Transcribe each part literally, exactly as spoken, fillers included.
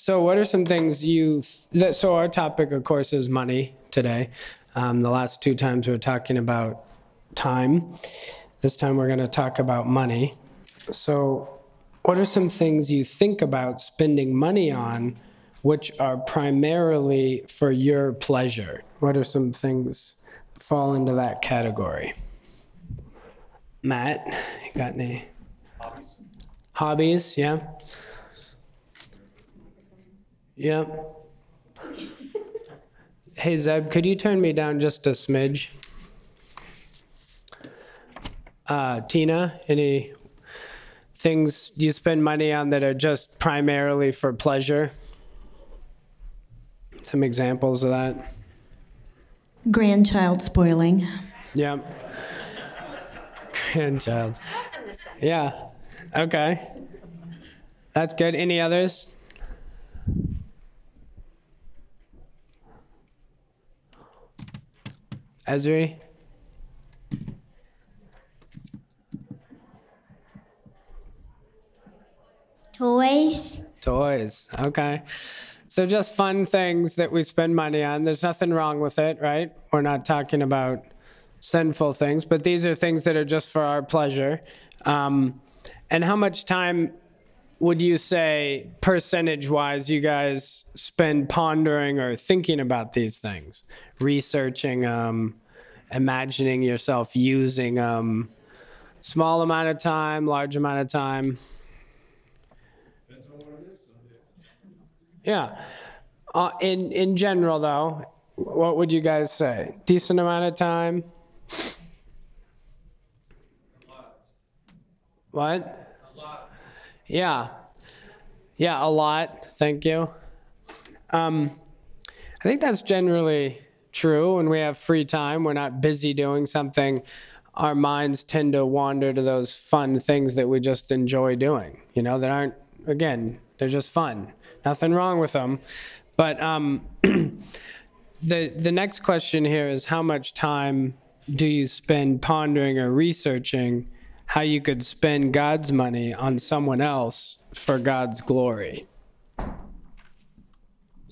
So what are some things you, th- that, so our topic, of course, is money today. Um, the last two times we were talking about time. This time we're going to talk about money. So what are some things you think about spending money on, which are primarily for your pleasure? What are some things that fall into that category? Matt, you got any? Hobbies. Hobbies, yeah. Yeah. Hey, Zeb, could you turn me down just a smidge? Uh, Tina, any things you spend money on that are just primarily for pleasure? Some examples of that. Grandchild spoiling. Yeah. Grandchild. That's a necessity. Yeah. Okay. That's good. Any others? Ezri? Toys. Toys. Okay. So just fun things that we spend money on. There's nothing wrong with it, right? We're not talking about sinful things, but these are things that are just for our pleasure. Um, and how much time would you say, percentage-wise, you guys spend pondering or thinking about these things? Researching, um, imagining yourself using um, small amount of time, large amount of time? Yeah. Uh, in in general, though, what would you guys say? Decent amount of time? A lot. What? A lot. Yeah. Yeah, a lot. Thank you. Um, I think that's generally true. When we have free time, we're not busy doing something, our minds tend to wander to those fun things that we just enjoy doing, you know, that aren't, again, they're just fun. Nothing wrong with them. But um, the the next question here is, how much time do you spend pondering or researching how you could spend God's money on someone else for God's glory?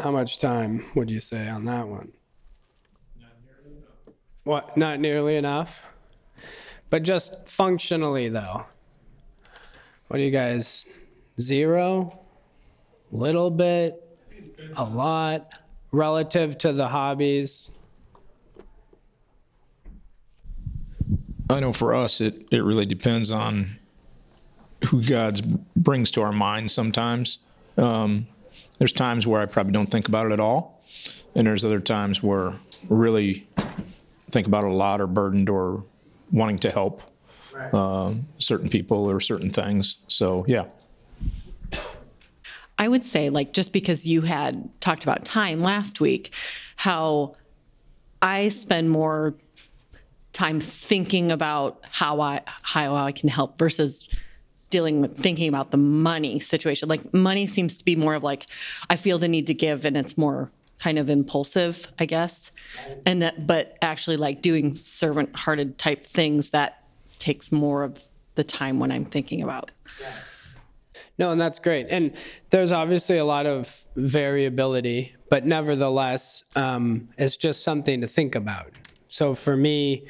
How much time would you say on that one? Not nearly enough. What? Not nearly enough? But just functionally, though. What do you guys... Zero, little bit, a lot, relative to the hobbies. I know for us, it, it really depends on who God brings to our mind sometimes. Um, there's times where I probably don't think about it at all. And there's other times where really think about it a lot, or burdened, or wanting to help uh, certain people or certain things. So, yeah. I would say, like, just because you had talked about time last week, how I spend more time thinking about how I how I can help versus dealing with thinking about the money situation. Like, money seems to be more of like, I feel the need to give, and it's more kind of impulsive, I guess. And that, but actually, like, doing servant-hearted type things, that takes more of the time when I'm thinking about. Yeah. No, and that's great. And there's obviously a lot of variability, but nevertheless, um, it's just something to think about. So for me,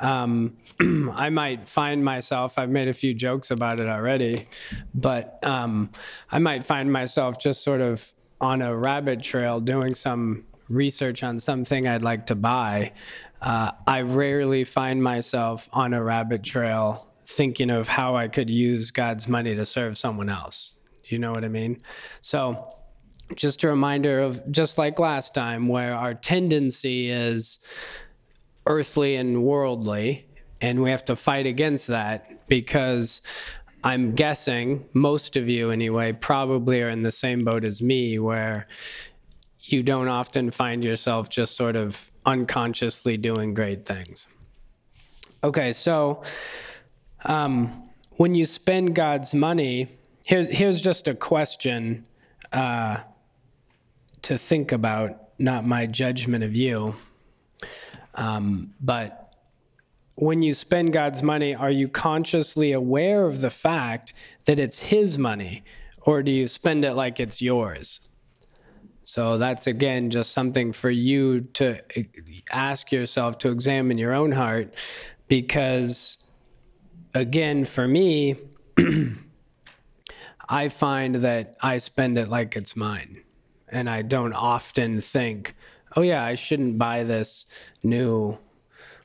um, I might find myself, I've made a few jokes about it already, but um, I might find myself just sort of on a rabbit trail doing some research on something I'd like to buy. Uh, I rarely find myself on a rabbit trail thinking of how I could use God's money to serve someone else. You know what I mean? So just a reminder of, just like last time, where our tendency is earthly and worldly, and we have to fight against that, because I'm guessing most of you anyway probably are in the same boat as me, where you don't often find yourself just sort of unconsciously doing great things. Okay, so... Um, when you spend God's money, here's here's just a question uh, to think about, not my judgment of you, um, but when you spend God's money, are you consciously aware of the fact that it's His money, or do you spend it like it's yours? So that's, again, just something for you to ask yourself, to examine your own heart, because, again, for me, I find that I spend it like it's mine, and I don't often think, oh, yeah, I shouldn't buy this new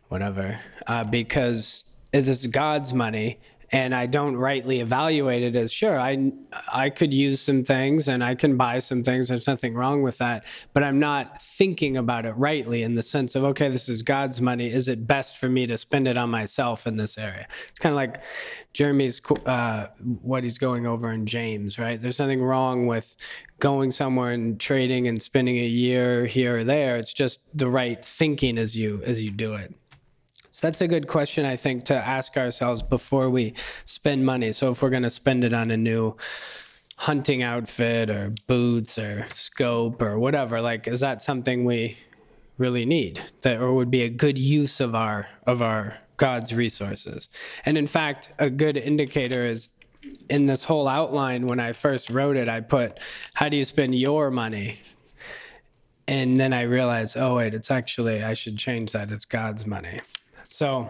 whatever, uh, because this is God's money. And I don't rightly evaluate it as, sure, I, I could use some things and I can buy some things. There's nothing wrong with that. But I'm not thinking about it rightly in the sense of, okay, this is God's money. Is it best for me to spend it on myself in this area? It's kind of like Jeremy's, uh, what he's going over in James, right? There's nothing wrong with going somewhere and trading and spending a year here or there. It's just the right thinking as you as you do it. That's a good question, I think, to ask ourselves before we spend money. So if we're going to spend it on a new hunting outfit or boots or scope or whatever, like, is that something we really need, that, or would be a good use of our of our God's resources? And in fact, a good indicator is in this whole outline. When I first wrote it, I put, how do you spend your money? And then I realized, oh, wait, it's actually, I should change that. It's God's money. So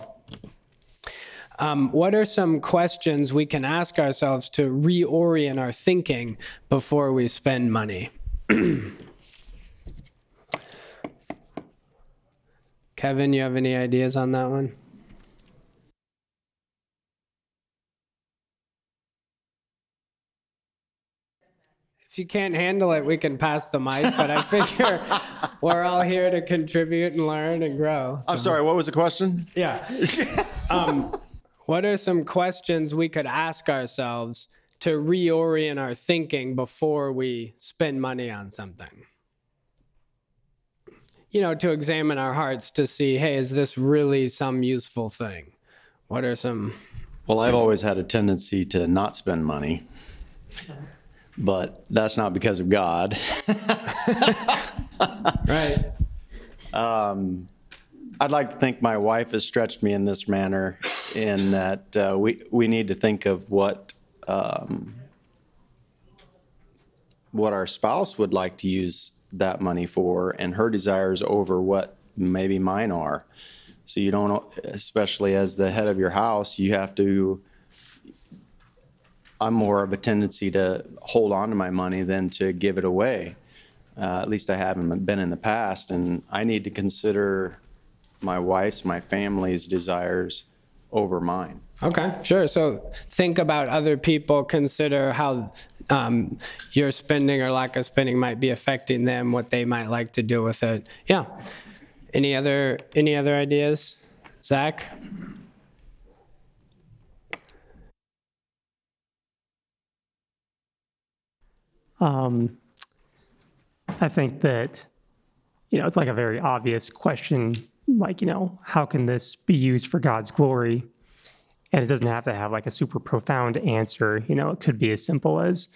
um, what are some questions we can ask ourselves to reorient our thinking before we spend money? Kevin, you have any ideas on that one? If you can't handle it, we can pass the mic, but I figure we're all here to contribute and learn and grow. So. I'm sorry, what was the question? Yeah. um, what are some questions we could ask ourselves to reorient our thinking before we spend money on something? You know, to examine our hearts to see, hey, is this really some useful thing? What are some... Well, I've always had a tendency to not spend money. But that's not because of God. Right. Um, I'd like to think my wife has stretched me in this manner, in that uh, we we need to think of what um, what our spouse would like to use that money for, and her desires over what maybe mine are. So you don't, especially as the head of your house, you have to. I'm more of a tendency to hold on to my money than to give it away. Uh, at least I haven't been in the past, and I need to consider my wife's, my family's desires over mine. Okay, sure. So think about other people, consider how um, your spending or lack of spending might be affecting them, what they might like to do with it. Yeah. Any other any other ideas? Zach? Um, I think that, you know, it's like a very obvious question, like, you know, how can this be used for God's glory? And it doesn't have to have like a super profound answer. You know, it could be as simple as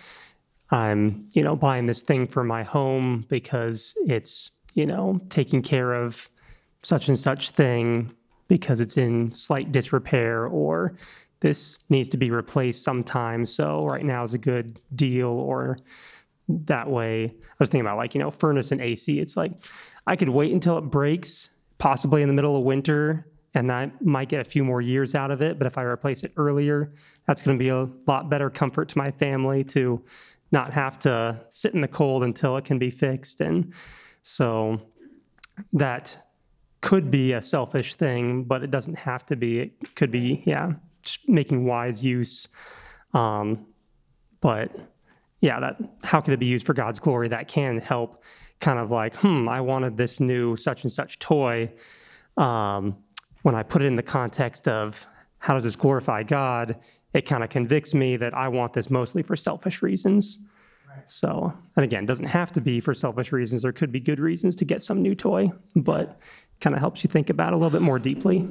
I'm, you know, buying this thing for my home because it's, you know, taking care of such and such thing because it's in slight disrepair, or this needs to be replaced sometime, so right now is a good deal. Or that way, I was thinking about, like, you know, furnace and A C. It's like, I could wait until it breaks, possibly in the middle of winter, and I might get a few more years out of it. But if I replace it earlier, that's going to be a lot better comfort to my family to not have to sit in the cold until it can be fixed. And so that could be a selfish thing, but it doesn't have to be. It could be, yeah. Making wise use. Um, but yeah, that, how could it be used for God's glory? That can help kind of like, hmm, I wanted this new such and such toy. Um, when I put it in the context of how does this glorify God, it kind of convicts me that I want this mostly for selfish reasons. Right. So, and again, it doesn't have to be for selfish reasons. There could be good reasons to get some new toy, but kind of helps you think about it a little bit more deeply.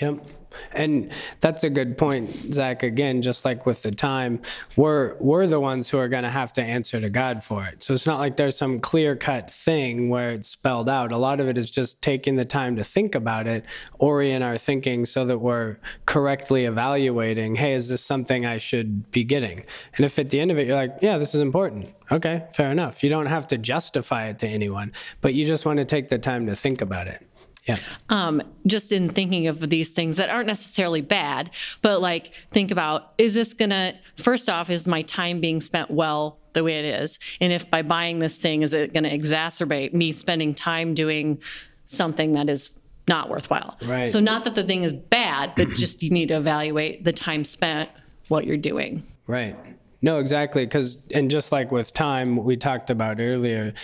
Yep. And that's a good point, Zach. Again, just like with the time, we're we're the ones who are going to have to answer to God for it. So it's not like there's some clear-cut thing where it's spelled out. A lot of it is just taking the time to think about it, orient our thinking so that we're correctly evaluating, hey, is this something I should be getting? And if at the end of it you're like, yeah, this is important, okay, fair enough. You don't have to justify it to anyone, but you just want to take the time to think about it. Yeah. Um, just in thinking of these things that aren't necessarily bad, but like, think about, is this gonna, first off, is my time being spent well the way it is? And if by buying this thing, is it gonna exacerbate me spending time doing something that is not worthwhile? Right. So not that the thing is bad, but just you need to evaluate the time spent, what you're doing. Right. No, exactly. 'Cause, and just like with time, we talked about earlier,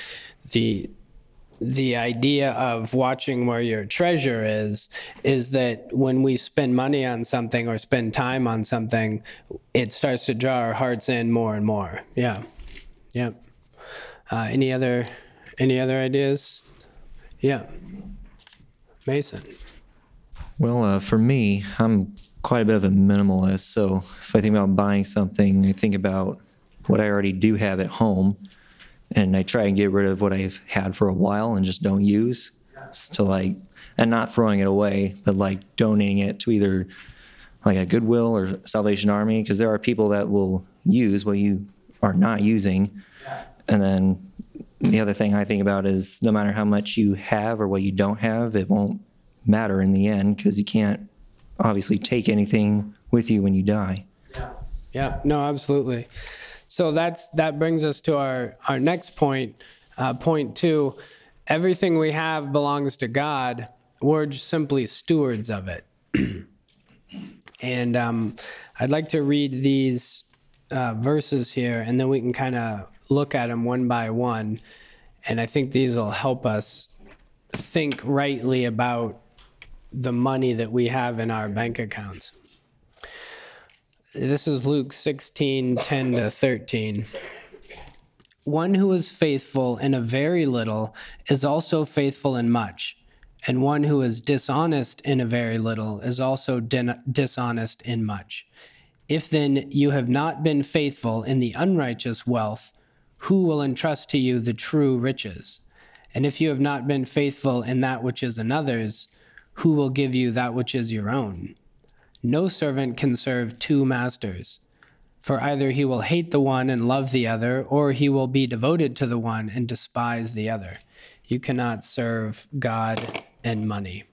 the The idea of watching where your treasure is, is that when we spend money on something or spend time on something, it starts to draw our hearts in more and more. Yeah. Yeah. Uh, any other, any other ideas? Yeah. Mason. Well, uh, for me, I'm quite a bit of a minimalist. So if I think about buying something, I think about what I already do have at home. And I try and get rid of what I've had for a while and just don't use. So like, and not throwing it away, but like donating it to either like a Goodwill or Salvation Army, because there are people that will use what you are not using. And then the other thing I think about is no matter how much you have or what you don't have, it won't matter in the end, because you can't obviously take anything with you when you die. Yeah, yeah. No, absolutely. So that's that brings us to our, our next point, uh, point two. Everything we have belongs to God. We're just simply stewards of it. And um, I'd like to read these uh, verses here, and then we can kind of look at them one by one. And I think these will help us think rightly about the money that we have in our bank accounts. This is Luke sixteen, ten to thirteen. One who is faithful in a very little is also faithful in much, and one who is dishonest in a very little is also din- dishonest in much. If then you have not been faithful in the unrighteous wealth, who will entrust to you the true riches? And if you have not been faithful in that which is another's, who will give you that which is your own? No servant can serve two masters, for either he will hate the one and love the other, or he will be devoted to the one and despise the other. You cannot serve God and money.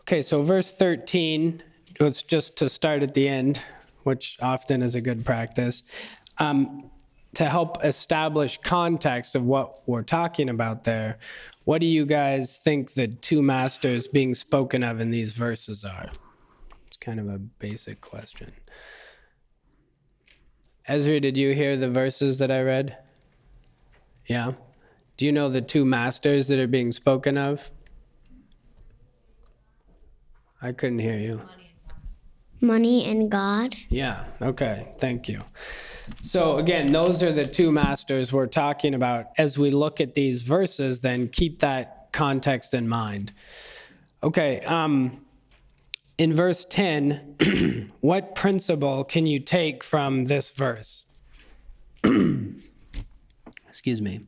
Okay, so verse thirteen, it's just to start at the end, which often is a good practice, um, to help establish context of what we're talking about there. What do you guys think the two masters being spoken of in these verses are? Kind of a basic question. Ezra, did you hear the verses that I read? Yeah. Do you know the two masters that are being spoken of? I couldn't hear you. Money and God. Yeah. Okay. Thank you. So again, those are the two masters we're talking about. As we look at these verses, then keep that context in mind. Okay. Um, In verse ten, what principle can you take from this verse? Excuse me.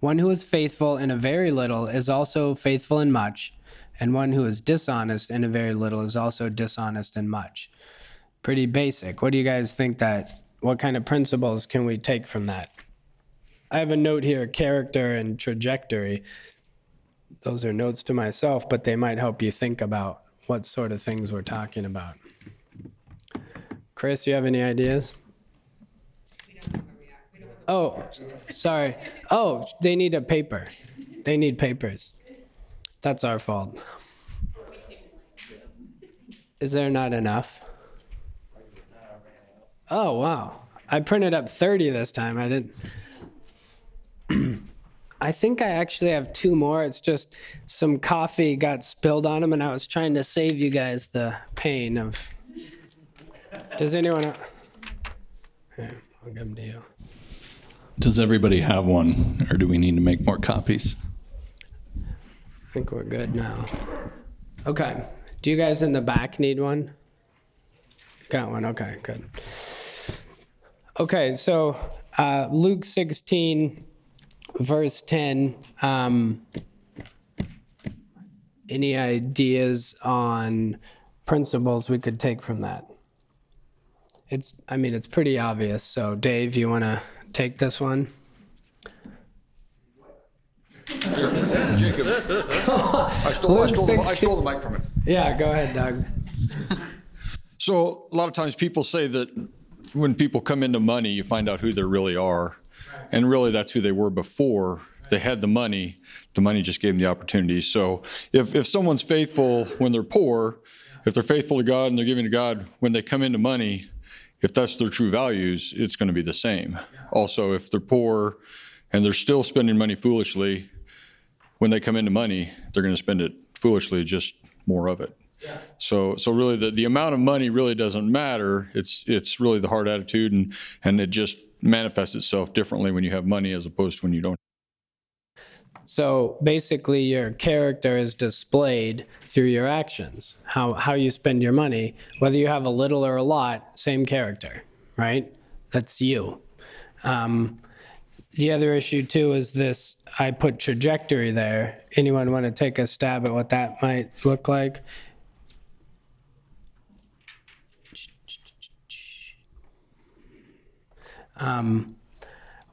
One who is faithful in a very little is also faithful in much, and one who is dishonest in a very little is also dishonest in much. Pretty basic. What do you guys think that, what kind of principles can we take from that? I have a note here, character and trajectory. Those are notes to myself, but they might help you think about what sort of things we're talking about. Chris, you have any ideas? We don't have a react. We don't have a oh, sorry. Oh, they need a paper. They need papers. That's our fault. Is there not enough? Oh, wow. I printed up thirty this time. I didn't. I think I actually have two more. It's just some coffee got spilled on them, and I was trying to save you guys the pain of... Does anyone... Here, I'll give them to you. Does everybody have one, or do we need to make more copies? think we're good now. Okay. Do you guys in the back need one? Got one. Okay, good. Okay, so uh, Luke sixteen, verse ten. Um, any ideas on principles we could take from that? It's, I mean, it's pretty obvious. So, Dave, you want to take this one? Jacob, I stole, I, stole the, I stole the mic from it. Yeah, go ahead, Doug. So a lot of times people say that when people come into money, you find out who they really are. And really that's who they were before. They had the money. The money just gave them the opportunity. So if, if someone's faithful when they're poor, if they're faithful to God and they're giving to God when they come into money, if that's their true values, it's going to be the same. Also, if they're poor and they're still spending money foolishly, when they come into money, they're going to spend it foolishly, just more of it. Yeah. So, so really, the, the amount of money really doesn't matter. It's it's really the heart attitude, and and it just manifests itself differently when you have money as opposed to when you don't. So basically, your character is displayed through your actions. How how you spend your money, whether you have a little or a lot, same character, right? That's you. Um, the other issue too is this. I put trajectory there. Anyone want to take a stab at what that might look like? Um,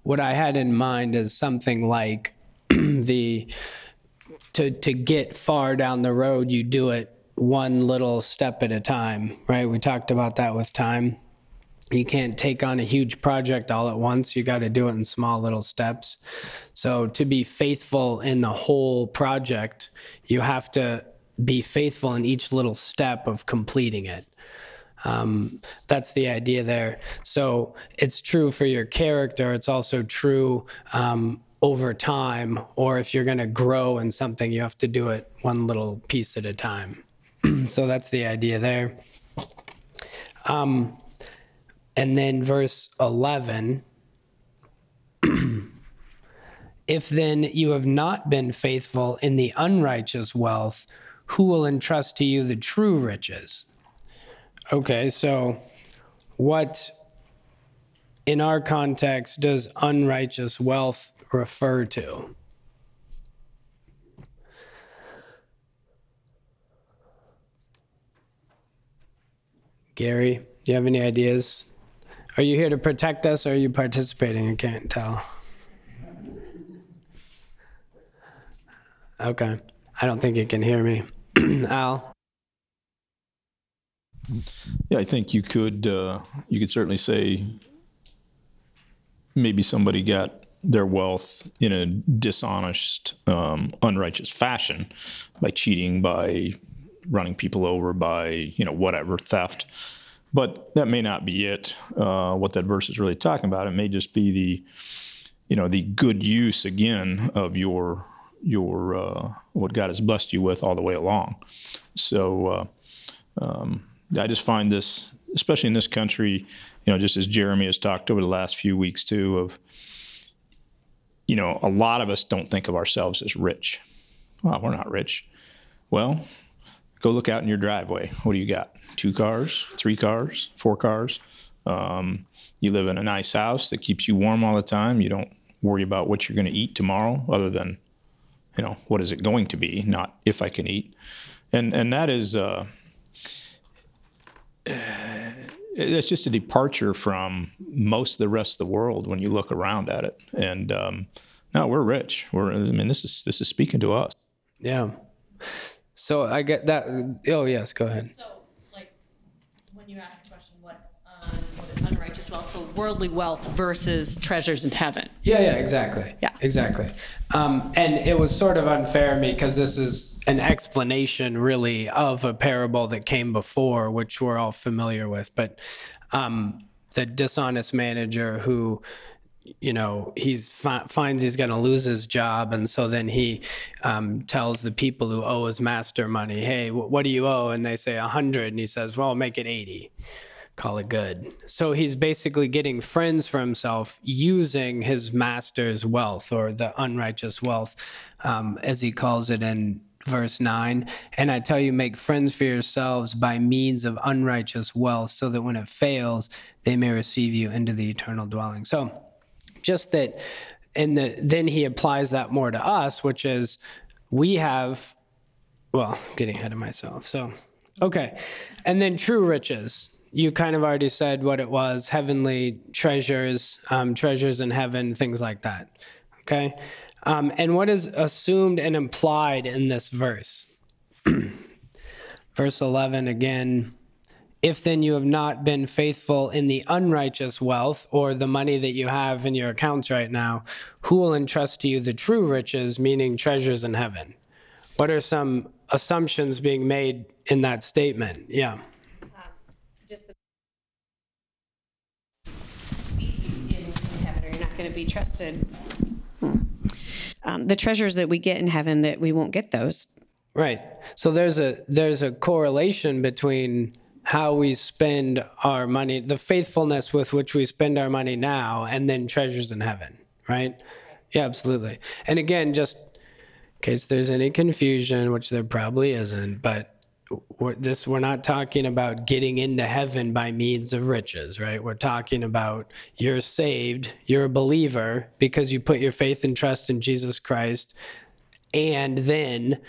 what I had in mind is something like the, to, to get far down the road, you do it one little step at a time, right? We talked about that with time. You can't take on a huge project all at once. You got to do it in small little steps. So to be faithful in the whole project, you have to be faithful in each little step of completing it. Um, that's the idea there. So it's true for your character. It's also true um, over time, or if you're going to grow in something, you have to do it one little piece at a time. So that's the idea there. Um, and then verse eleven, if then you have not been faithful in the unrighteous wealth, who will entrust to you the true riches? Okay, so what, in our context, does unrighteous wealth refer to? Gary, do you have any ideas? Are you here to protect us, or are you participating? I can't tell. Okay, I don't think you can hear me. Al? Yeah, I think you could uh, you could certainly say maybe somebody got their wealth in a dishonest, um, unrighteous fashion by cheating, by running people over, by, you know, whatever, theft. But that may not be it, uh, what that verse is really talking about. It may just be the, you know, the good use, again, of your, your uh, what God has blessed you with all the way along. So... Uh, Um, I just find this, especially in this country, you know, just as Jeremy has talked over the last few weeks too, of, you know, a lot of us don't think of ourselves as rich. Well, we're not rich. Well, go look out in your driveway. What do you got? Two cars, three cars, four cars. Um, you live in a nice house that keeps you warm all the time. You don't worry about what you're going to eat tomorrow other than, you know, what is it going to be? Not if I can eat. And, and that is, uh, That's just a departure from most of the rest of the world when you look around at it. And um, no, we're rich. We're, I mean, this is this is speaking to us. Yeah. So I get that. Oh, yes, go ahead. So, like, when you ask the question, what's um, what unrighteous wealth? So worldly wealth versus treasures in heaven. Yeah, yeah, exactly. Yeah, exactly. Um, and it was sort of unfair to me because this is an explanation really of a parable that came before, which we're all familiar with, but um, the dishonest manager who, you know, he's fi- finds he's going to lose his job. And so then he um, tells the people who owe his master money, hey, w- what do you owe? And they say a hundred. And he says, well, make it eighty. Call it good. So he's basically getting friends for himself using his master's wealth, or the unrighteous wealth, um, as he calls it in verse nine, and I tell you, make friends for yourselves by means of unrighteous wealth, so that when it fails, they may receive you into the eternal dwelling. So just that, and the, then he applies that more to us, which is we have, well, getting ahead of myself. So, okay. And then true riches. You kind of already said what it was, heavenly treasures, um, treasures in heaven, things like that. Okay. Um, and what is assumed and implied in this verse? Verse eleven again, if then you have not been faithful in the unrighteous wealth, or the money that you have in your accounts right now, who will entrust to you the true riches, meaning treasures in heaven? What are some assumptions being made in that statement? Yeah. Going to be trusted. Hmm. Um, the treasures that we get in heaven, that we won't get those. Right. So there's a there's a correlation between how we spend our money, the faithfulness with which we spend our money now, and then treasures in heaven. Right? Yeah, absolutely. And again, just in case there's any confusion, which there probably isn't, but We're, this we're not talking about getting into heaven by means of riches, right? We're talking about you're saved, you're a believer because you put your faith and trust in Jesus Christ. And then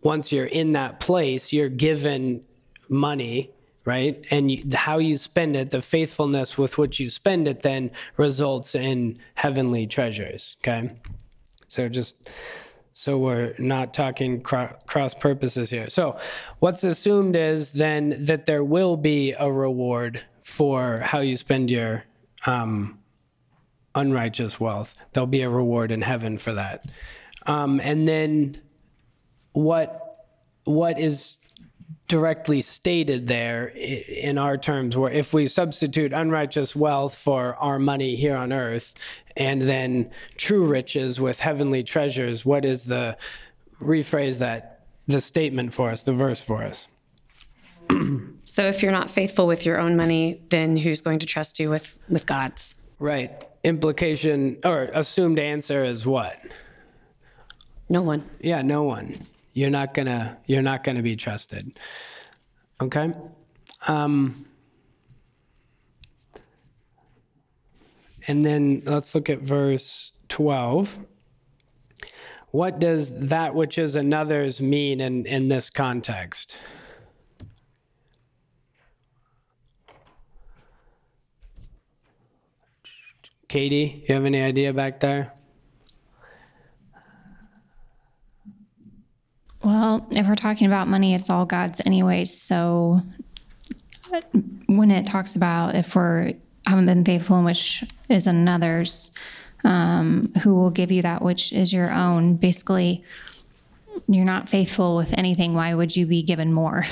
once you're in that place, you're given money, right? And you, how you spend it, the faithfulness with which you spend it then results in heavenly treasures, okay? So just... So we're not talking cro- cross purposes here. So what's assumed is then that there will be a reward for how you spend your um, unrighteous wealth. There'll be a reward in heaven for that. Um, and then what what is directly stated there in our terms, where if we substitute unrighteous wealth for our money here on earth, and then true riches with heavenly treasures, what is the, rephrase that, the statement for us, the verse for us? So if you're not faithful with your own money, then who's going to trust you with, with God's? Right. Implication or assumed answer is what? No one. Yeah, no one. You're not gonna, you're not gonna be trusted. Okay. Um, and then let's look at verse twelve. What does that which is another's mean in, in this context? Katie, you have any idea back there? Well, if we're talking about money, it's all God's anyway. So when it talks about if we're haven't been faithful in which is another's, um, who will give you that which is your own? Basically, you're not faithful with anything. Why would you be given more?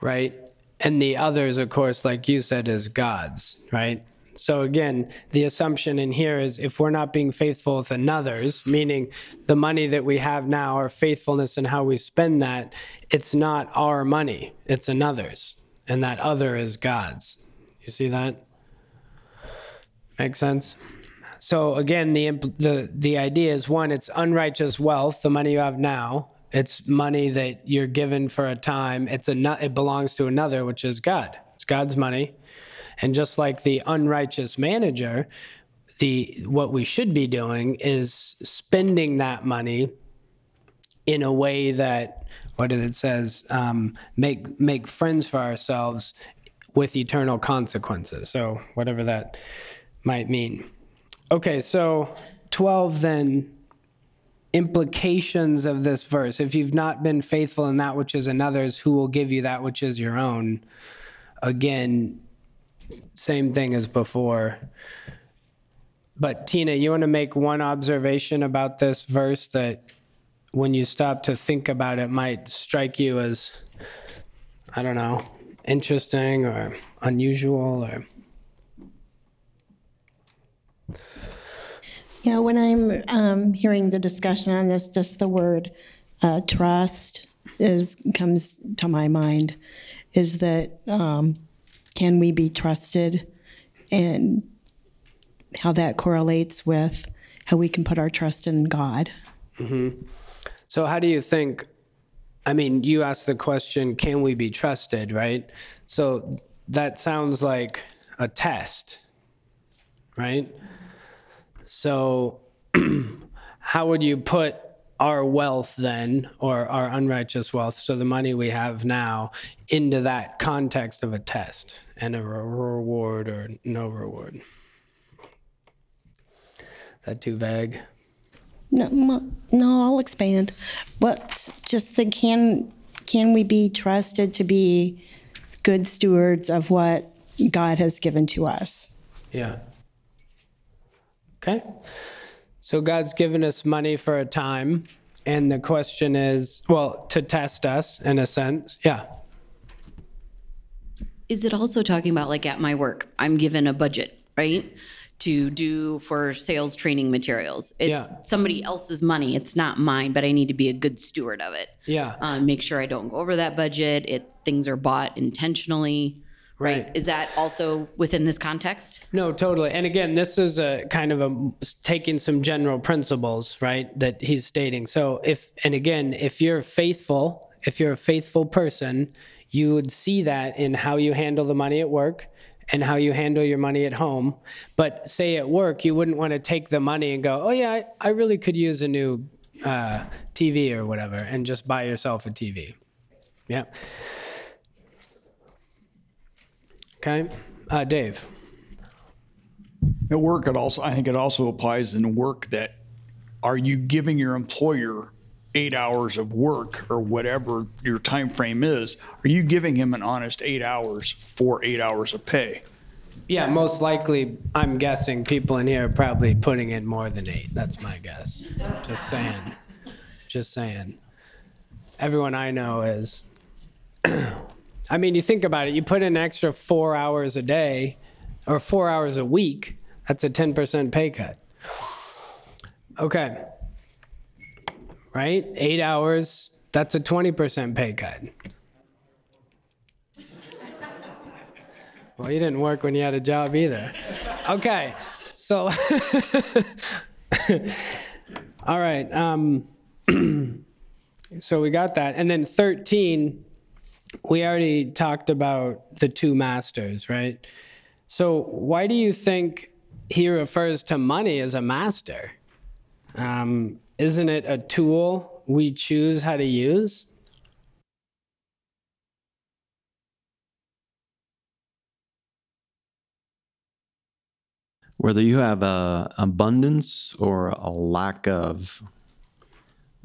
Right. And the others, of course, like you said, is God's, right? So again, the assumption in here is if we're not being faithful with another's, meaning the money that we have now, our faithfulness and how we spend that, it's not our money, it's another's. And that other is God's. You see that? Makes sense? So again, the the the idea is, one, it's unrighteous wealth, the money you have now. It's money that you're given for a time. It's a, it belongs to another, which is God. It's God's money. And just like the unrighteous manager, the what we should be doing is spending that money in a way that, what did it says, um, make make friends for ourselves with eternal consequences. So whatever that might mean. Okay, so twelve then, implications of this verse. If you've not been faithful in that which is another's, who will give you that which is your own? Again, same thing as before. But Tina, you want to make one observation about this verse that when you stop to think about it might strike you as, I don't know, interesting or unusual or... Yeah, when I'm um, hearing the discussion on this, just the word uh, trust is comes to my mind, is that... Um, Can we be trusted, and how that correlates with how we can put our trust in God? Mm-hmm. So how do you think, I mean, you asked the question, can we be trusted, right? So that sounds like a test, right? So how would you put our wealth then, or our unrighteous wealth, so the money we have now, into that context of a test and a reward or no reward? Is that too vague? No, no, I'll expand. But just the can can we be trusted to be good stewards of what God has given to us? Yeah. Okay. So God's given us money for a time, and the question is, well, to test us in a sense. Yeah. Is it also talking about, like, at my work, I'm given a budget, right, to do for sales training materials? It's yeah. somebody else's money. It's not mine, but I need to be a good steward of it. Yeah. Um, make sure I don't go over that budget. It things are bought intentionally. Right. Is that also within this context? No, totally. And again, this is a kind of a taking some general principles, right, that he's stating. So if, and again, if you're faithful, if you're a faithful person, you would see that in how you handle the money at work and how you handle your money at home. But say at work, you wouldn't want to take the money and go, oh yeah, I, I really could use a new uh, T V or whatever, and just buy yourself a T V. Yeah. Okay, uh, Dave. At work, it also I think it also applies in work that are you giving your employer eight hours of work or whatever your time frame is? Are you giving him an honest eight hours for eight hours of pay? Yeah, most likely, I'm guessing people in here are probably putting in more than eight. That's my guess. Just saying. Just saying. Everyone I know is... I mean, you think about it, you put in an extra four hours a day or four hours a week, that's a ten percent pay cut. Okay. Right? Eight hours, that's a twenty percent pay cut. Well, you didn't work when you had a job either. Okay. So, all right. Um, so we got that. And then thirteen... We already talked about the two masters, right? So why do you think he refers to money as a master? Um, isn't it a tool we choose how to use? Whether you have an abundance or a lack of,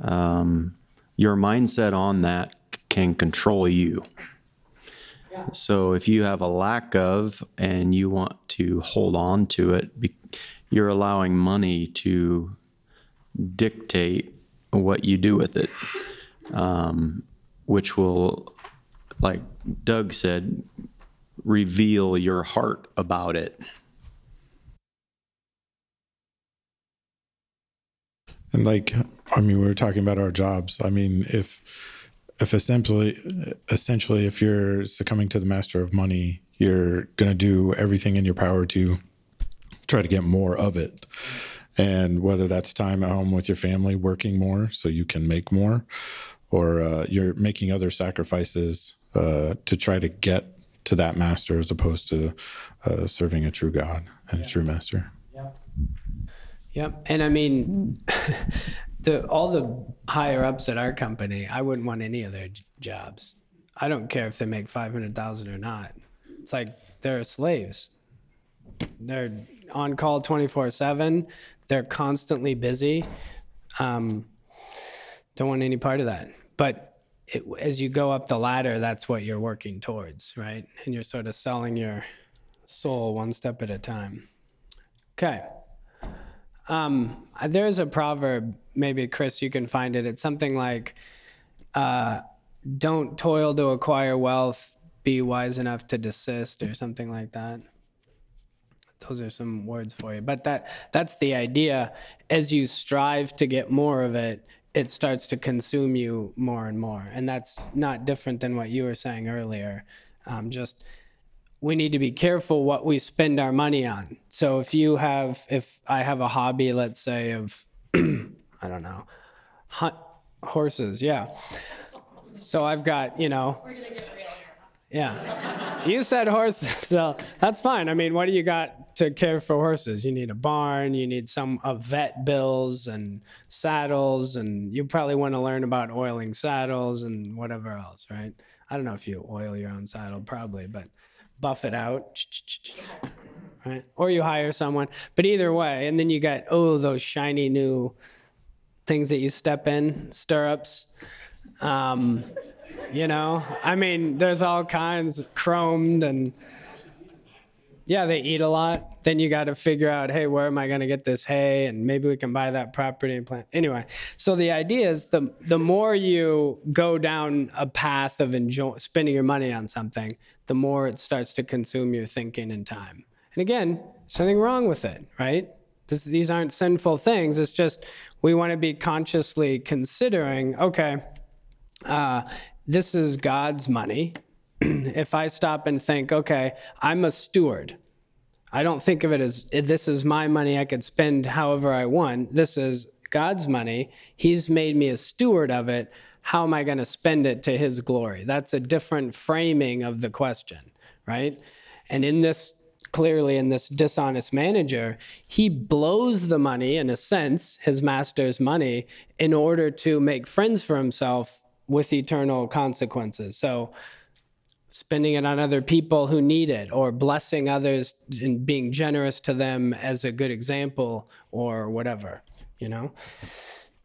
um, your mindset on that can control you. Yeah. So if you have a lack of and you want to hold on to it, you're allowing money to dictate what you do with it, um, which will, like Doug said, reveal your heart about it. And like, I mean, we were talking about our jobs. I mean, if If essentially, essentially, if you're succumbing to the master of money, you're going to do everything in your power to try to get more of it. And whether that's time at home with your family, working more so you can make more, or uh, you're making other sacrifices uh, to try to get to that master as opposed to uh, serving a true God and yeah. a true master. Yeah. Yep. And I mean... The, all the higher ups at our company, I wouldn't want any of their j- jobs. I don't care if they make five hundred thousand dollars or not. It's like they're slaves. They're on call twenty-four seven. They're constantly busy. Um, don't want any part of that. But it, as you go up the ladder, that's what you're working towards, right? And you're sort of selling your soul one step at a time. Okay. Um, there's a proverb, maybe Chris, you can find it. It's something like, uh, don't toil to acquire wealth, be wise enough to desist, or something like that. Those are some words for you, but that, that's the idea. As you strive to get more of it, it starts to consume you more and more. And that's not different than what you were saying earlier. Um, just, we need to be careful what we spend our money on. So if you have, if I have a hobby, let's say of, I don't know, hunt, horses, yeah. So I've got, you know. We're gonna get real here. Yeah. You said horses, so that's fine. I mean, what do you got to care for horses? You need a barn, you need some uh, vet bills and saddles, and you probably want to learn about oiling saddles and whatever else, right? I don't know if you oil your own saddle, probably, but buff it out, right? Or you hire someone, but either way, and then you got, oh, those shiny new things that you step in, stirrups. Um, you know, I mean, there's all kinds of chromed and yeah, they eat a lot. Then you got to figure out, hey, where am I going to get this hay? And maybe we can buy that property and plant. Anyway, so the idea is the the more you go down a path of enjoy, spending your money on something, the more it starts to consume your thinking and time. And again, there's nothing wrong with it, right? This, these aren't sinful things. It's just we want to be consciously considering, okay, uh, this is God's money. If I stop and think, okay, I'm a steward. I don't think of it as, this is my money, I could spend however I want. This is God's money. He's made me a steward of it. How am I going to spend it to his glory? That's a different framing of the question, right? And in this, clearly in this dishonest manager, he blows the money, in a sense, his master's money, in order to make friends for himself with eternal consequences. So, spending it on other people who need it, or blessing others and being generous to them as a good example, or whatever, you know?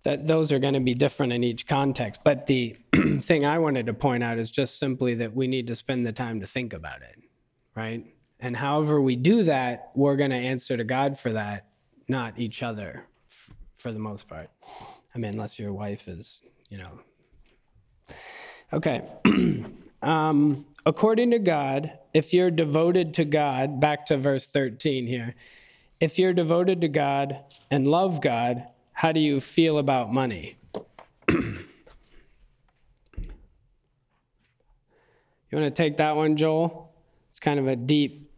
That those are going to be different in each context. But the thing I wanted to point out is just simply that we need to spend the time to think about it, right? And however we do that, we're going to answer to God for that, not each other, f- for the most part. I mean, unless your wife is, you know. Okay. Um, according to God, if you're devoted to God, back to verse thirteen here, if you're devoted to God and love God, how do you feel about money? You want to take that one, Joel? It's kind of a deep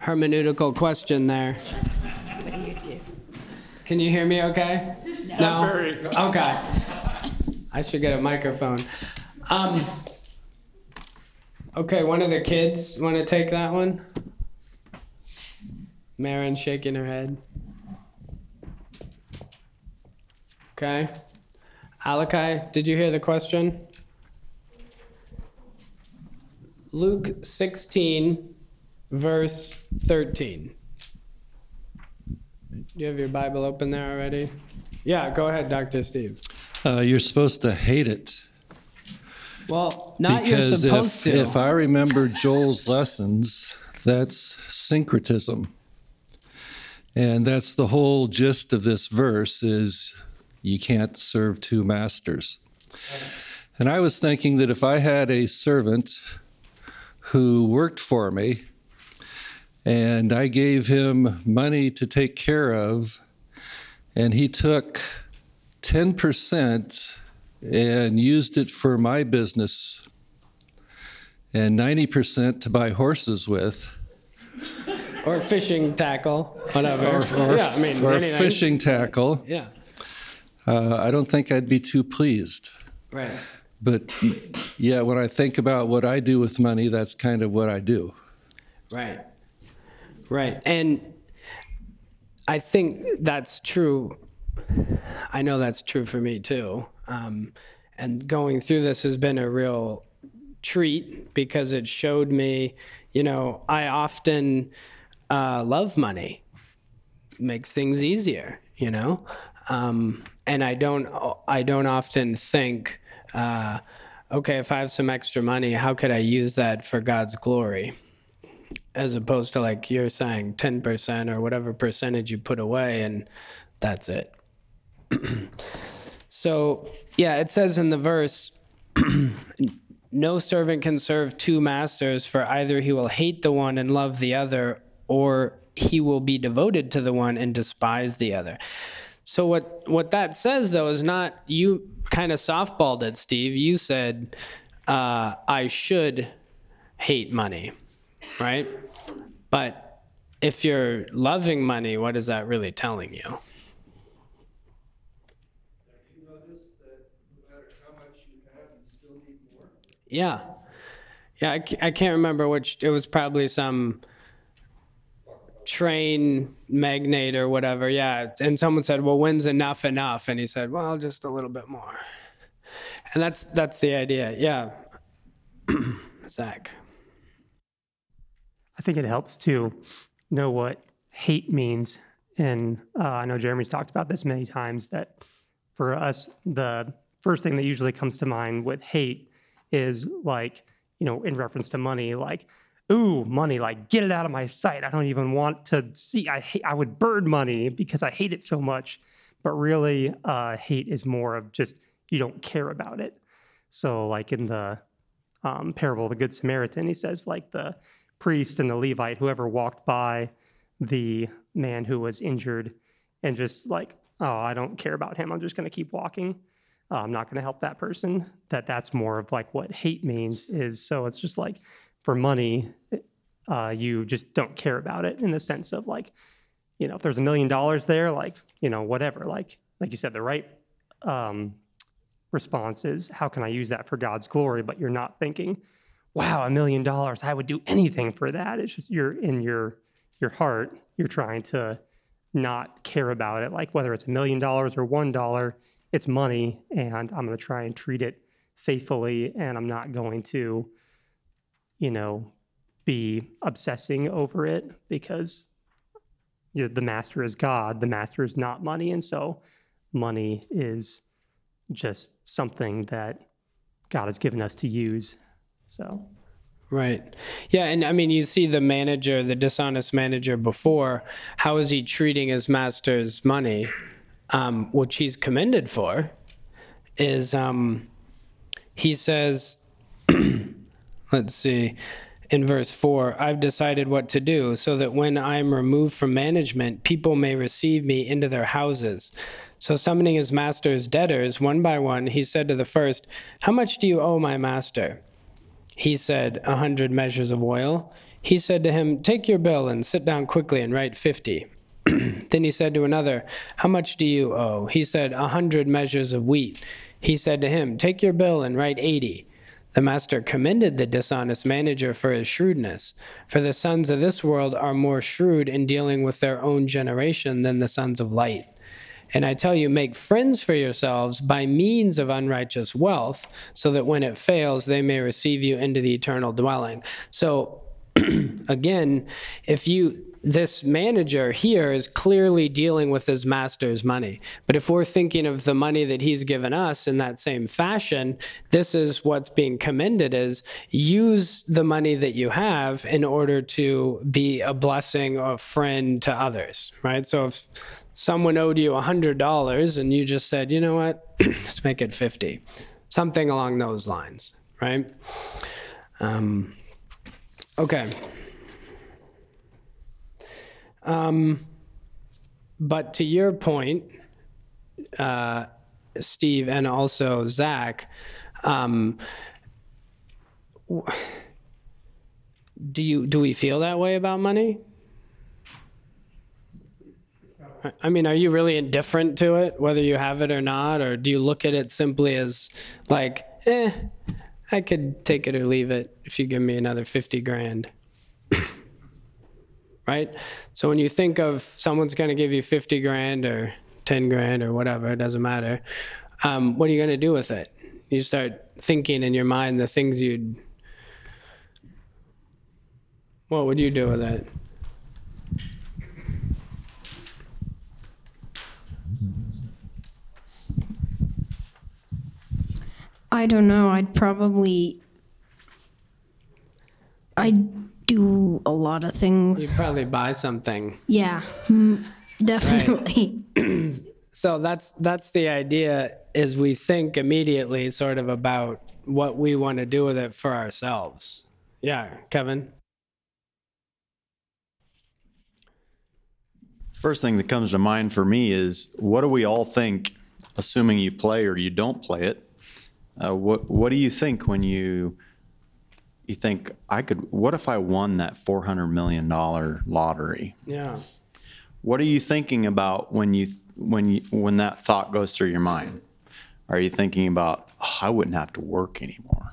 hermeneutical question there. What do you do? Can you hear me okay? No? no? Okay. I should get a microphone. Um... Okay, one of the kids want to take that one? Marin shaking her head. Okay. Alakai, did you hear the question? Luke sixteen, verse thirteen. Do you have your Bible open there already? Yeah, go ahead, Doctor Steve. Uh, you're supposed to hate it. Well, not because you're supposed if, to. If I remember Joel's lessons, that's syncretism. And that's the whole gist of this verse is you can't serve two masters. Okay. And I was thinking that if I had a servant who worked for me and I gave him money to take care of and he took ten percent and used it for my business, and ninety percent to buy horses with. Or fishing tackle, whatever. Or, or, yeah, I mean, or fishing tackle. Yeah. Uh, I don't think I'd be too pleased. Right. But yeah, when I think about what I do with money, that's kind of what I do. Right. Right. And I think that's true. I know that's true for me too. Um, and going through this has been a real treat because it showed me, you know, I often uh, love money. It makes things easier, you know? Um, and I don't I don't often think, uh, okay, if I have some extra money, how could I use that for God's glory? As opposed to like you're saying ten percent or whatever percentage you put away and that's it. So, yeah, it says in the verse, no servant can serve two masters, for either he will hate the one and love the other, or he will be devoted to the one and despise the other. So what, what that says, though, is not, you kind of softballed it, Steve. You said, uh, I should hate money, right? But if you're loving money, what is that really telling you? Yeah. Yeah, I, c- I can't remember which. It was probably some train magnate or whatever. Yeah. And someone said, well, when's enough enough? And he said, well, just a little bit more. And that's that's the idea. Yeah. Zach. I think it helps to know what hate means. And uh, I know Jeremy's talked about this many times, that for us, the first thing that usually comes to mind with hate is, like, you know, in reference to money, like, ooh, money, like, get it out of my sight. I don't even want to see, I hate, I would burn money because I hate it so much. But really, uh, hate is more of just, you don't care about it. So like in the um, parable of the Good Samaritan, he says, like, the priest and the Levite, whoever walked by the man who was injured and just like, oh, I don't care about him. I'm just going to keep walking. Uh, I'm not going to help that person. That that's more of like what hate means is. So it's just like for money, uh, you just don't care about it in the sense of like, you know, if there's a million dollars there, like, you know, whatever, like, like you said, the right um, response is, how can I use that for God's glory? But you're not thinking, wow, a million dollars, I would do anything for that. It's just, you're in your, your heart, you're trying to not care about it. Like whether it's a million dollars or one dollar, it's money, and I'm going to try and treat it faithfully, and I'm not going to, you know, be obsessing over it because, you know, the master is God, the master is not money. And so money is just something that God has given us to use. So. Right. Yeah. And I mean, you see the manager, the dishonest manager before, how is he treating his master's money? Um, which he's commended for is, um, he says, let's see, in verse four, I've decided what to do so that when I'm removed from management, people may receive me into their houses. So summoning his master's debtors one by one, he said to the first, how much do you owe my master? He said, a hundred measures of oil. He said to him, take your bill and sit down quickly and write fifty. Then he said to another, how much do you owe? He said, a hundred measures of wheat. He said to him, take your bill and write eighty. The master commended the dishonest manager for his shrewdness, for the sons of this world are more shrewd in dealing with their own generation than the sons of light. And I tell you, make friends for yourselves by means of unrighteous wealth, so that when it fails, they may receive you into the eternal dwelling. So again, if you... this manager here is clearly dealing with his master's money. But if we're thinking of the money that he's given us in that same fashion, this is what's being commended is use the money that you have in order to be a blessing or a friend to others, right? So if someone owed you one hundred dollars and you just said, you know what, let's make it fifty, something along those lines, right? Um, okay. Um, but to your point, uh, Steve, and also Zach, um, w- do you, do we feel that way about money? I mean, are you really indifferent to it, whether you have it or not? Or do you look at it simply as like, eh, I could take it or leave it if you give me another fifty grand. Right? So when you think of someone's going to give you fifty grand or ten grand or whatever, it doesn't matter. Um, what are you going to do with it? You start thinking in your mind the things you'd, what would you do with it? I don't know. I'd probably, I'd do a lot of things. You probably buy something. Yeah, definitely. Right. So that's that's the idea, is we think immediately sort of about what we want to do with it for ourselves. Yeah, Kevin? First thing that comes to mind for me is, what do we all think, assuming you play or you don't play it? Uh, what what do you think when you... you think, I could, what if I won that four hundred million dollars lottery? Yeah. What are you thinking about when you, when you, when that thought goes through your mind? Are you thinking about, oh, I wouldn't have to work anymore?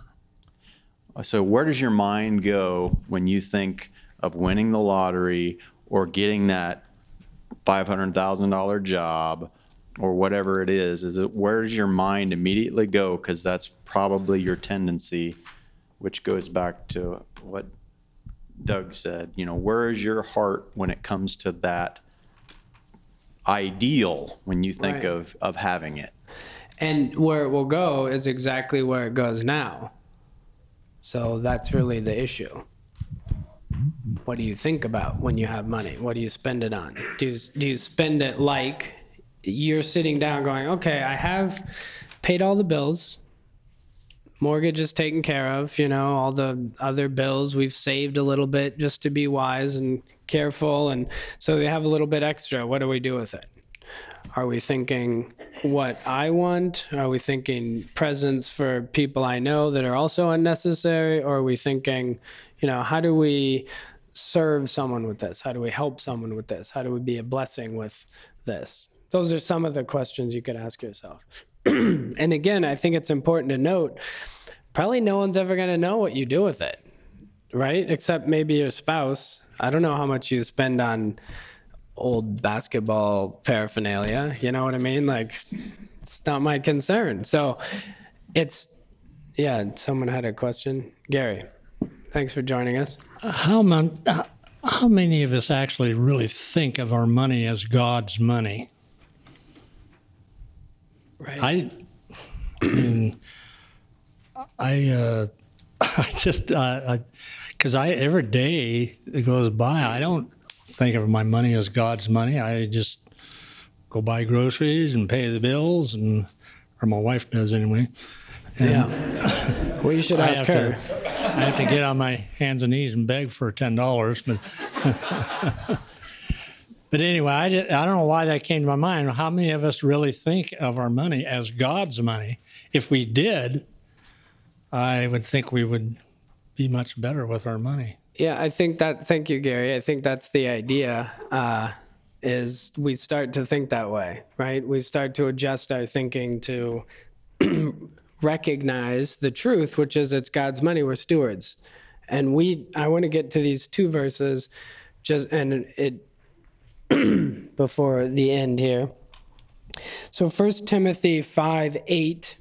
So where does your mind go when you think of winning the lottery or getting that five hundred thousand dollars job or whatever it is? Is it, where does your mind immediately go? Because that's probably your tendency, which goes back to what Doug said. You know, where is your heart when it comes to that ideal when you think right. of, of having it? And where it will go is exactly where it goes now. So that's really the issue. What do you think about when you have money? What do you spend it on? Do you, do you spend it like you're sitting down going, okay, I have paid all the bills. Mortgage is taken care of, you know, all the other bills. We've saved a little bit just to be wise and careful. And so we have a little bit extra. What do we do with it? Are we thinking what I want? Are we thinking presents for people I know that are also unnecessary? Or are we thinking, you know, how do we serve someone with this? How do we help someone with this? How do we be a blessing with this? Those are some of the questions you could ask yourself. And again, I think it's important to note, probably no one's ever going to know what you do with it, right? Except maybe your spouse. I don't know how much you spend on old basketball paraphernalia. You know what I mean? Like, it's not my concern. So it's, yeah, someone had a question. Gary, thanks for joining us. How, mon- how many of us actually really think of our money as God's money? Right. I, I, mean, I, uh, I just, uh, I, cause I, every day that goes by, I don't think of my money as God's money. I just go buy groceries and pay the bills, and, or my wife does anyway. And yeah. Well, you should ask her. To, I have to get on my hands and knees and beg for ten dollars, but But anyway, I, just, I don't know why that came to my mind. How many of us really think of our money as God's money? If we did, I would think we would be much better with our money. Yeah, I think that, thank you, Gary. I think that's the idea, uh, is we start to think that way, right? We start to adjust our thinking to recognize the truth, which is it's God's money, we're stewards. And we, I want to get to these two verses, just, and it, before the end here. So First Timothy five eight.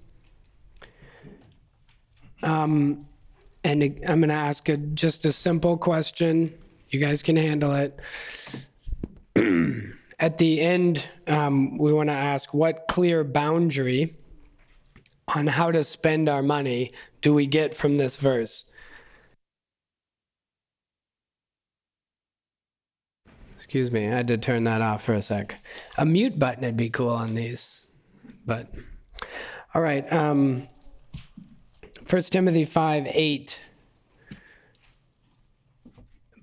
Um, and I'm going to ask a, just a simple question. You guys can handle it. At the end, um, we want to ask, what clear boundary on how to spend our money do we get from this verse? Excuse me, I had to turn that off for a sec. A mute button would be cool on these. But, all right. Um, First Timothy five eight.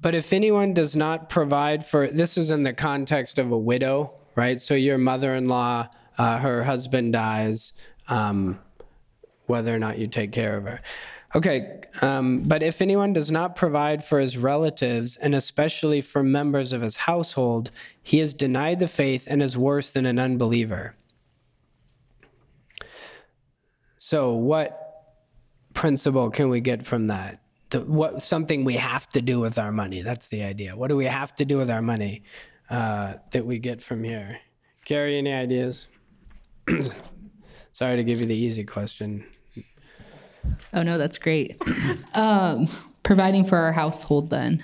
But if anyone does not provide for, this is in the context of a widow, right? So your mother-in-law, uh, her husband dies, um, whether or not you take care of her. Okay, um, but if anyone does not provide for his relatives, and especially for members of his household, he is denied the faith and is worse than an unbeliever. So what principle can we get from that? The, what something we have to do with our money. That's the idea. What do we have to do with our money uh, that we get from here? Gary, any ideas? Sorry to give you the easy question. Oh, no, that's great. Um, providing for our household then,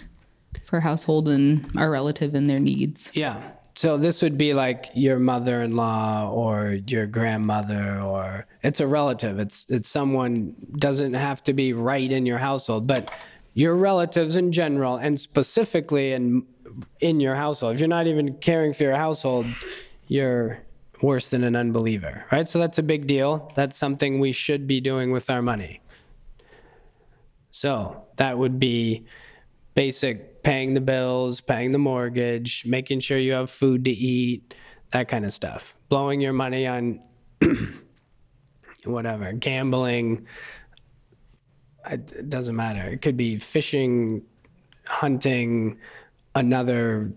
for household and our relative and their needs. Yeah. So this would be like your mother-in-law or your grandmother, or it's a relative. It's it's someone, doesn't have to be right in your household, but your relatives in general, and specifically in, in your household. If you're not even caring for your household, you're worse than an unbeliever, right? So that's a big deal. That's something we should be doing with our money. So that would be basic paying the bills, paying the mortgage, making sure you have food to eat, that kind of stuff. Blowing your money on whatever, gambling, it doesn't matter. It could be fishing, hunting, another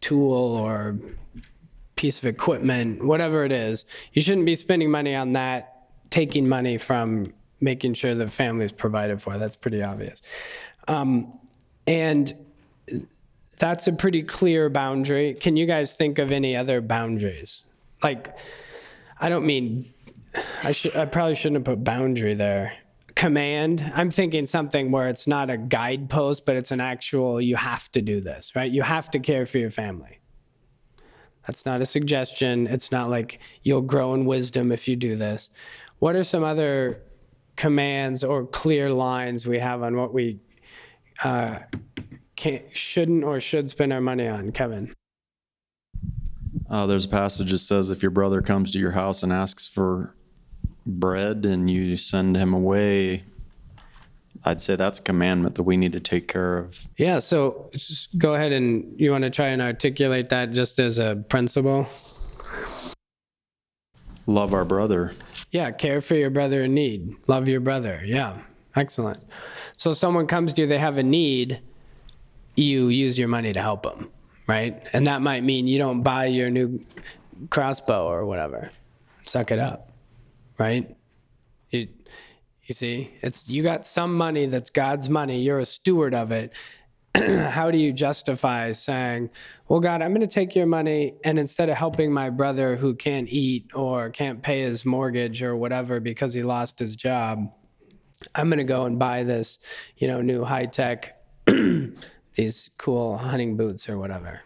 tool or piece of equipment, whatever it is. You shouldn't be spending money on that, taking money from making sure the family is provided for. That's pretty obvious. Um, and that's a pretty clear boundary. Can you guys think of any other boundaries? Like, I don't mean, I should, I probably shouldn't have put boundary there. Command. I'm thinking something where it's not a guidepost, but it's an actual, you have to do this, right? You have to care for your family. That's not a suggestion. It's not like you'll grow in wisdom if you do this. What are some other commands or clear lines we have on what we uh, can't, shouldn't or should spend our money on? Kevin? Uh, there's a passage that says, if your brother comes to your house and asks for bread and you send him away, I'd say that's a commandment that we need to take care of. Yeah, so just go ahead, and you want to try and articulate that just as a principle? Love our brother. Yeah, care for your brother in need. Love your brother. Yeah, excellent. So someone comes to you, they have a need, you use your money to help them, right? And that might mean you don't buy your new crossbow or whatever. Suck it up. Right? You, you see, it's, you got some money that's God's money. You're a steward of it. How do you justify saying, well, God, I'm going to take your money, and instead of helping my brother who can't eat or can't pay his mortgage or whatever because he lost his job, I'm going to go and buy this, you know, new high tech, these cool hunting boots or whatever,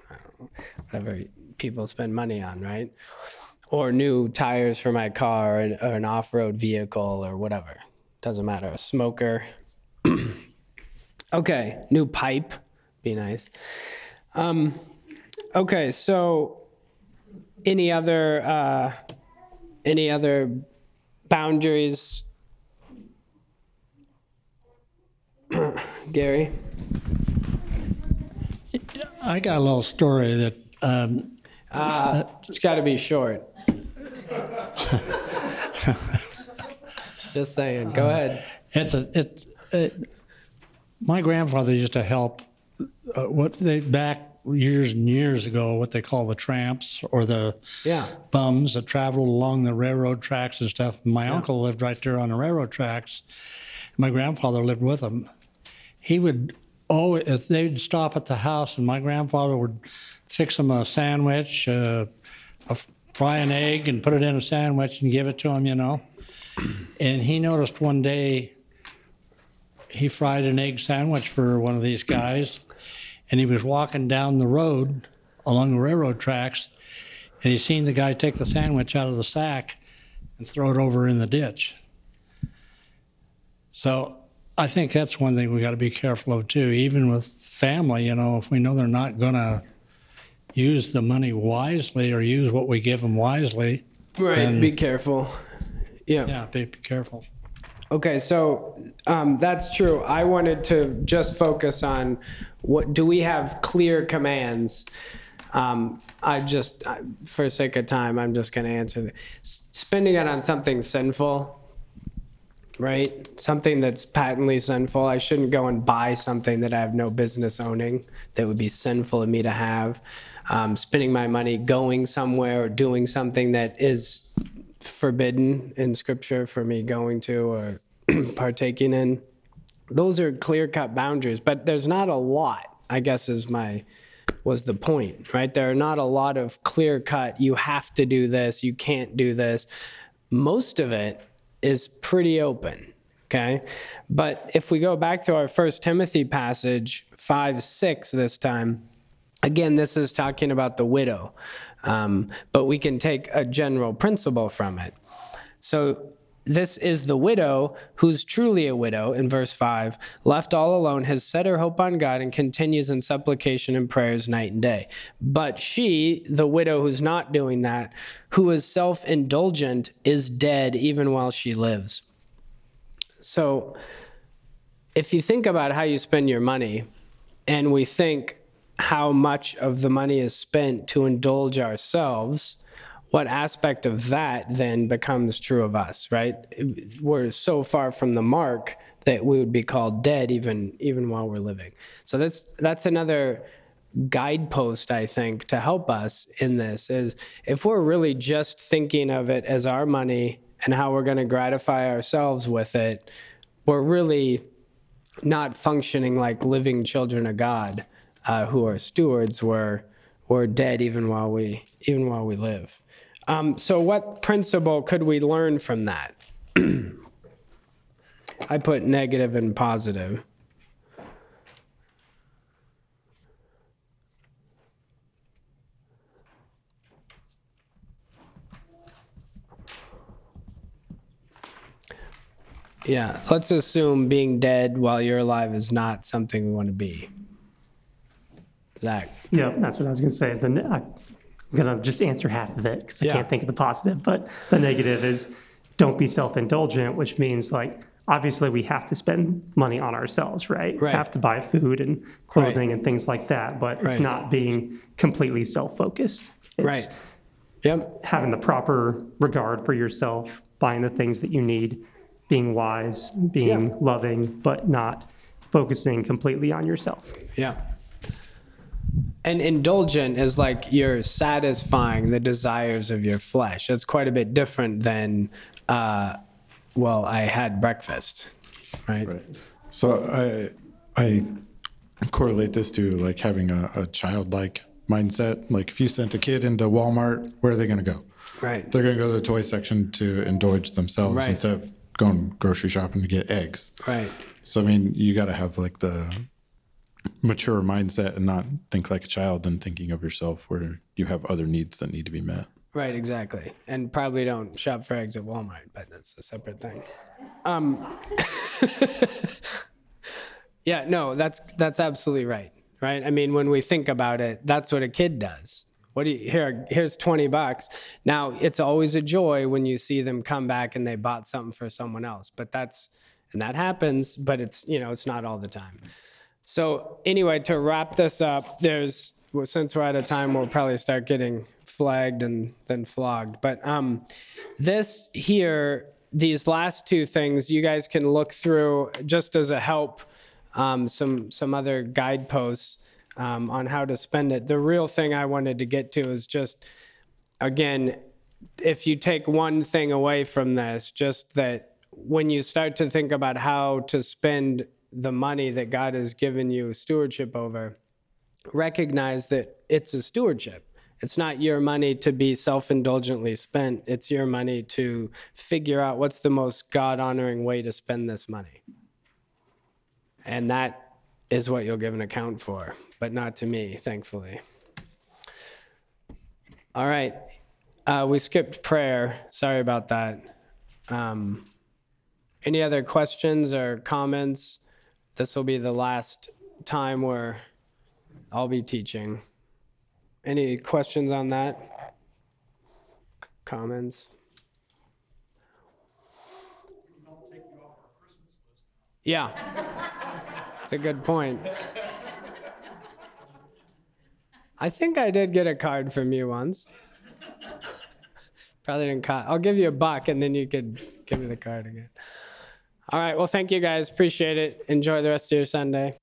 whatever people spend money on, right? Or new tires for my car, or, or an off-road vehicle, or whatever. Doesn't matter, a smoker. Okay, new pipe, be nice. Um, okay, so any other uh, any other boundaries? Gary? I got a little story that... Um, uh, it's gotta be short. Just saying. Go uh, ahead. It's a it, it. My grandfather used to help uh, what they back years and years ago. What they call the tramps or the yeah. bums that traveled along the railroad tracks and stuff. My yeah. uncle lived right there on the railroad tracks. My grandfather lived with him. He would oh if they'd stop at the house, and my grandfather would fix him a sandwich. Uh, a, fry an egg and put it in a sandwich and give it to him, you know. And he noticed one day he fried an egg sandwich for one of these guys, and he was walking down the road along the railroad tracks, and he seen the guy take the sandwich out of the sack and throw it over in the ditch. So I think that's one thing we got to be careful of too, even with family, you know, if we know they're not going to use the money wisely or use what we give them wisely. Right, and be careful. Yeah. Yeah, be, be careful. Okay, so um, that's true. I wanted to just focus on what do we have clear commands? Um, I just, I, for sake of time, I'm just going to answer that. S- spending it on something sinful, right? Something that's patently sinful. I shouldn't go and buy something that I have no business owning that would be sinful of me to have. Um, spending my money going somewhere or doing something that is forbidden in Scripture for me going to or partaking in. Those are clear-cut boundaries, but there's not a lot, I guess is my, was the point, right? There are not a lot of clear-cut, you have to do this, you can't do this. Most of it is pretty open, okay? But if we go back to our First Timothy passage, five six this time, again, this is talking about the widow, um, but we can take a general principle from it. So this is the widow who's truly a widow, in verse five, left all alone, has set her hope on God, and continues in supplication and prayers night and day. But she, the widow who's not doing that, who is self-indulgent, is dead even while she lives. So if you think about how you spend your money, and we think, how much of the money is spent to indulge ourselves, what aspect of that then becomes true of us, right? We're so far from the mark that we would be called dead even even while we're living. So that's that's another guidepost, I think, to help us in this, is if we're really just thinking of it as our money and how we're going to gratify ourselves with it, we're really not functioning like living children of God, uh, who are stewards. We're we're dead even while we even while we live. Um, so, what principle could we learn from that? I put negative and positive. Yeah, let's assume being dead while you're alive is not something we want to be. Zach? Yeah, that's what I was going to say. Is the ne- I'm going to just answer half of it because I yeah. can't think of the positive. But the negative is don't be self-indulgent, which means, like, obviously we have to spend money on ourselves, right? We right. have to buy food and clothing right. and things like that. But right. it's not being completely self-focused. It's right. Yep. having the proper regard for yourself, buying the things that you need, being wise, being yeah. loving, but not focusing completely on yourself. Yeah. And indulgent is like you're satisfying the desires of your flesh. That's quite a bit different than, uh, well, I had breakfast, right? Right. So I, I correlate this to like having a, a childlike mindset. Like if you sent a kid into Walmart, where are they going to go? Right. They're going to go to the toy section to indulge themselves right. instead of going grocery shopping to get eggs. Right. So, I mean, you got to have like the mature mindset and not think like a child and thinking of yourself where you have other needs that need to be met. Right, exactly. And probably don't shop for eggs at Walmart, but that's a separate thing. Um, yeah, no, that's that's absolutely right. Right? I mean, when we think about it, that's what a kid does. What do you, here, here's twenty bucks. Now, it's always a joy when you see them come back and they bought something for someone else, but that's, and that happens, but it's, you know, it's not all the time. So anyway, to wrap this up, there's, well, since we're out of time, we'll probably start getting flagged and then flogged. But um, this here, these last two things, you guys can look through just as a help, um, some some other guideposts. Um, on how to spend it. The real thing I wanted to get to is just, again, if you take one thing away from this, just that when you start to think about how to spend the money that God has given you stewardship over, recognize that it's a stewardship. It's not your money to be self-indulgently spent. It's your money to figure out what's the most God-honoring way to spend this money. And that is what you'll give an account for, but not to me, thankfully. All right, uh, we skipped prayer. Sorry about that. Um, any other questions or comments? This will be the last time where I'll be teaching. Any questions on that? C- comments? Yeah. That's a good point. I think I did get a card from you once. Probably didn't call. I'll give you a buck and then you could give me the card again. All right. Well, thank you guys. Appreciate it. Enjoy the rest of your Sunday.